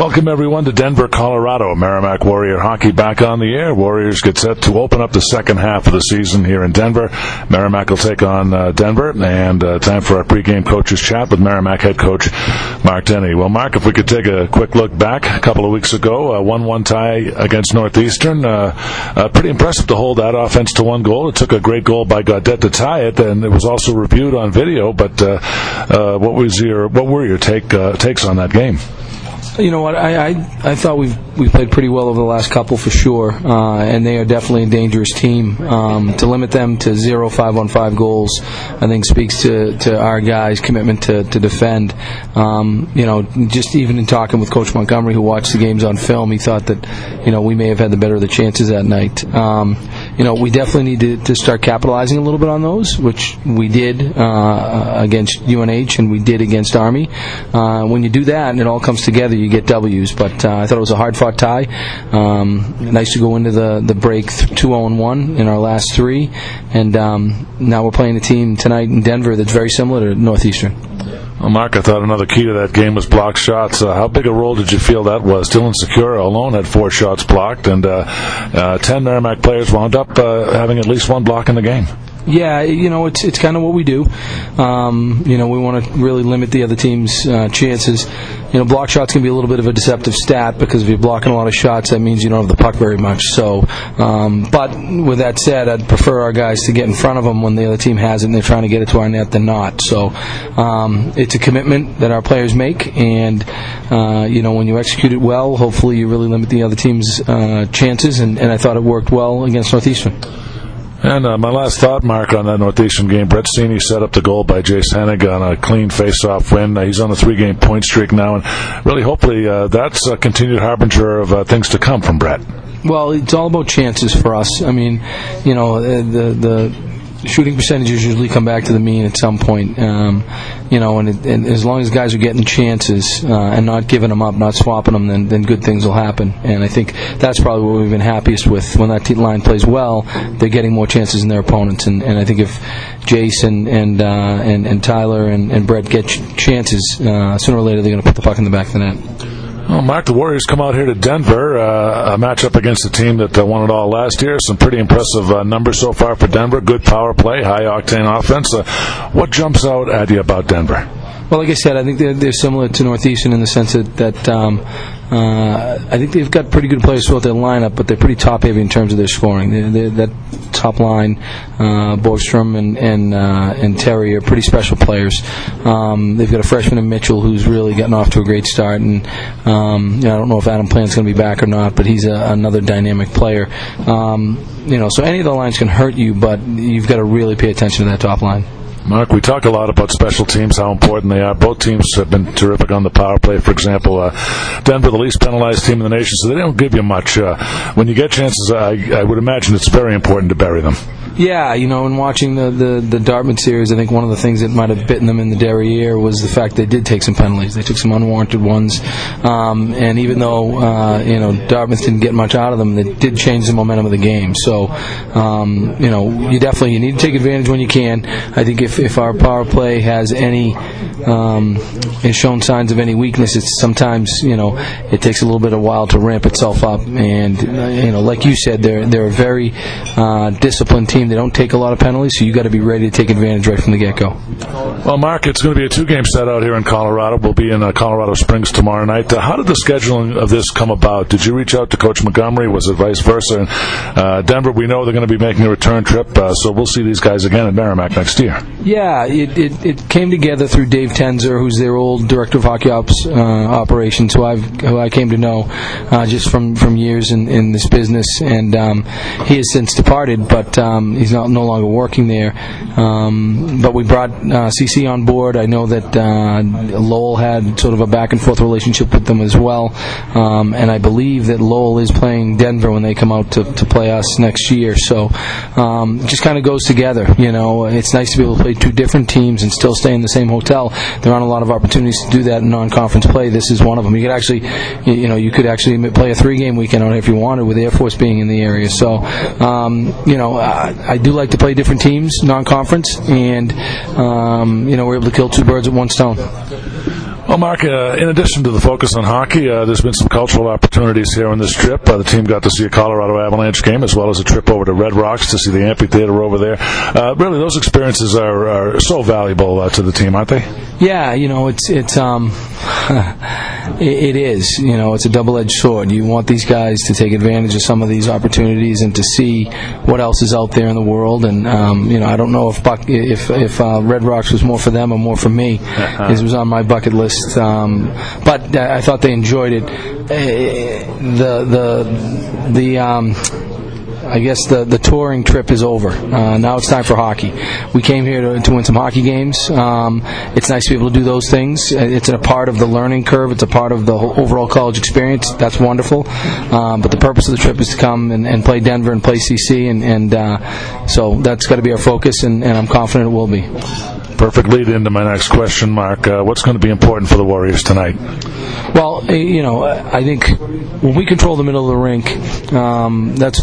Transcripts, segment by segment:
Welcome, everyone, to Denver, Colorado. Merrimack Warrior hockey back on the air. Warriors get set to open up the second half of the season here in Denver. Merrimack will take on Denver, and time for our pregame coaches chat with Merrimack head coach Mark Denny. Well, Mark, if we could take a quick look back a couple of weeks ago, a 1-1 tie against Northeastern. Pretty impressive to hold that offense to one goal. It took a great goal by Gaudette to tie it, and it was also reviewed on video. But what were your takes on that game? You know what, I thought we played pretty well over the last couple for sure, and they are definitely a dangerous team. To limit them to 0-5-on-5 goals, I think speaks to our guys' commitment to defend. You know, just even in talking with Coach Montgomery, who watched the games on film, he thought that, you know, we may have had the better of the chances that night. You know, we definitely need to start capitalizing a little bit on those, which we did against UNH and we did against Army. When you do that and it all comes together, you get W's, but I thought it was a hard-fought tie. Nice to go into the break 2-0-1 in our last three, and now we're playing a team tonight in Denver that's very similar to Northeastern. Well, Mark, I thought another key to that game was blocked shots. How big a role did you feel that was? Dylan Secura alone had 4 shots blocked, and 10 Merrimack players wound up having at least one block in the game. Yeah, you know, it's kind of what we do. You know, we want to really limit the other team's chances. You know, block shots can be a little bit of a deceptive stat because if you're blocking a lot of shots, that means you don't have the puck very much. So, but with that said, I'd prefer our guys to get in front of them when the other team has it and they're trying to get it to our net than not. So it's a commitment that our players make, and, you know, when you execute it well, hopefully you really limit the other team's chances, and I thought it worked well against Northeastern. And my last thought, Mark, on that Northeastern game, Brett Seney set up the goal by Jayson Megna on a clean face-off win. He's on a 3-game point streak now, and really, hopefully, that's a continued harbinger of things to come from Brett. Well, it's all about chances for us. I mean, you know, the shooting percentages usually come back to the mean at some point, you know, and as long as guys are getting chances and not giving them up, not swapping them, then good things will happen. And I think that's probably what we've been happiest with. When that line plays well, they're getting more chances than their opponents. And I think if Jason and Tyler and Brett get chances, sooner or later they're going to put the puck in the back of the net. Well, Mark, the Warriors come out here to Denver, a matchup against a team that won it all last year. Some pretty impressive numbers so far for Denver. Good power play, high-octane offense. What jumps out at you about Denver? Well, like I said, I think they're similar to Northeastern in the sense that I think they've got pretty good players throughout their lineup, but they're pretty top-heavy in terms of their scoring. That top line, Borgstrom and Terry are pretty special players. They've got a freshman in Mitchell who's really gotten off to a great start, and you know, I don't know if Adam Plant's going to be back or not, but he's another dynamic player. You know, so any of the lines can hurt you, but you've got to really pay attention to that top line. Mark, we talk a lot about special teams, how important they are. Both teams have been terrific on the power play. For example, Denver, the least penalized team in the nation, so they don't give you much. When you get chances, I would imagine it's very important to bury them. Yeah, you know, in watching the Dartmouth series, I think one of the things that might have bitten them in the derriere was the fact they did take some penalties. They took some unwarranted ones, and even though you know, Dartmouth didn't get much out of them, it did change the momentum of the game. So, you know, you need to take advantage when you can. I think if our power play has any has shown signs of any weakness, it's sometimes, you know, it takes a little bit of while to ramp itself up. And you know, like you said, they're a very disciplined team. They don't take a lot of penalties, so you got to be ready to take advantage right from the get-go. Well, Mark, it's going to be a 2-game set out here in Colorado. We'll be in Colorado Springs tomorrow night. How did the scheduling of this come about? Did you reach out to Coach Montgomery? Was it vice versa? And, Denver, we know they're going to be making a return trip, so we'll see these guys again at Merrimack next year. Yeah, it came together through Dave Tenzer, who's their old director of hockey ops operations, who I came to know just from years in this business, and he has since departed, but he's no longer working there. But we brought CC on board. I know that Lowell had sort of a back-and-forth relationship with them as well. And I believe that Lowell is playing Denver when they come out to play us next year. So it just kind of goes together. You know, it's nice to be able to play two different teams and still stay in the same hotel. There aren't a lot of opportunities to do that in non-conference play. This is one of them. You could actually, you could actually play a 3-game weekend on it if you wanted, with Air Force being in the area. So, you know, I do like to play different teams, non-conference, and, you know, we're able to kill two birds with one stone. Well, Mark, in addition to the focus on hockey, there's been some cultural opportunities here on this trip. The team got to see a Colorado Avalanche game as well as a trip over to Red Rocks to see the amphitheater over there. Really, those experiences are so valuable to the team, aren't they? Yeah, you know, it's it is. You know, it's a double-edged sword. You want these guys to take advantage of some of these opportunities and to see what else is out there in the world. And you know, I don't know if Red Rocks was more for them or more for me, because it was on my bucket list. But I thought they enjoyed it. I guess the touring trip is over. Now it's time for hockey. We came here to win some hockey games. It's nice to be able to do those things. It's a part of the learning curve. It's a part of the overall college experience. That's wonderful. But the purpose of the trip is to come and play Denver and play CC, and so that's got to be our focus, and I'm confident it will be. Perfect lead into my next question, Mark. What's going to be important for the Warriors tonight? Well, you know, I think when we control the middle of the rink,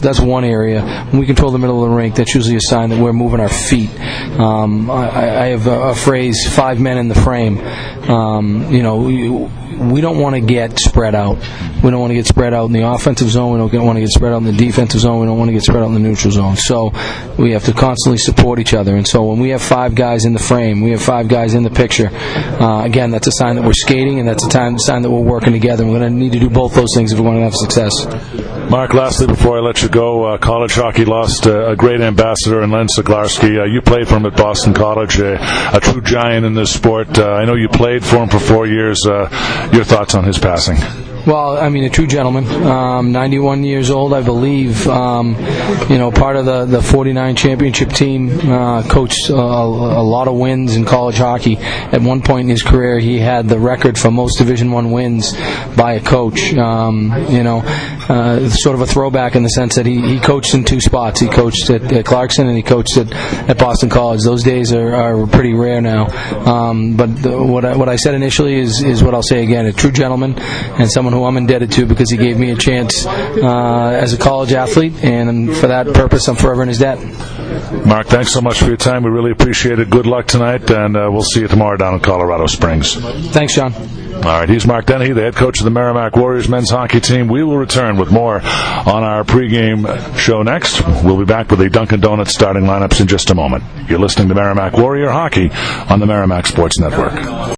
that's one area. When we control the middle of the rink, that's usually a sign that we're moving our feet. I have a phrase, 5 men in the frame. You know, we don't want to get spread out. We don't want to get spread out in the offensive zone. We don't want to get spread out in the defensive zone. We don't want to get spread out in the neutral zone. So we have to constantly support each other. And so when we have 5 guys in the frame, we have 5 guys in the picture, again, that's a sign that we're skating, and that's a sign that we're working together. We're going to need to do both those things if we're going to have success. Mark, lastly, before I let you go, college hockey lost a great ambassador in Len Soglarski. You played for him at Boston College, a true giant in this sport. I know you played for him for 4 years. Your thoughts on his passing? Well, I mean, a true gentleman. 91 years old, I believe. You know, part of the 49 championship team, coached a lot of wins in college hockey. At one point in his career, he had the record for most Division I wins by a coach. You know, sort of a throwback in the sense that he coached in 2 spots. He coached at Clarkson and he coached at Boston College. Those days are pretty rare now. But what I said initially is what I'll say again. A true gentleman and someone who I'm indebted to because he gave me a chance as a college athlete, and for that purpose I'm forever in his debt. Mark, thanks so much for your time. We really appreciate it. Good luck tonight, and we'll see you tomorrow down in Colorado Springs. Thanks, John. All right, he's Mark Dennehy, the head coach of the Merrimack Warriors men's hockey team. We will return with more on our pregame show next. We'll be back with the Dunkin' Donuts starting lineups in just a moment. You're listening to Merrimack Warrior Hockey on the Merrimack Sports Network.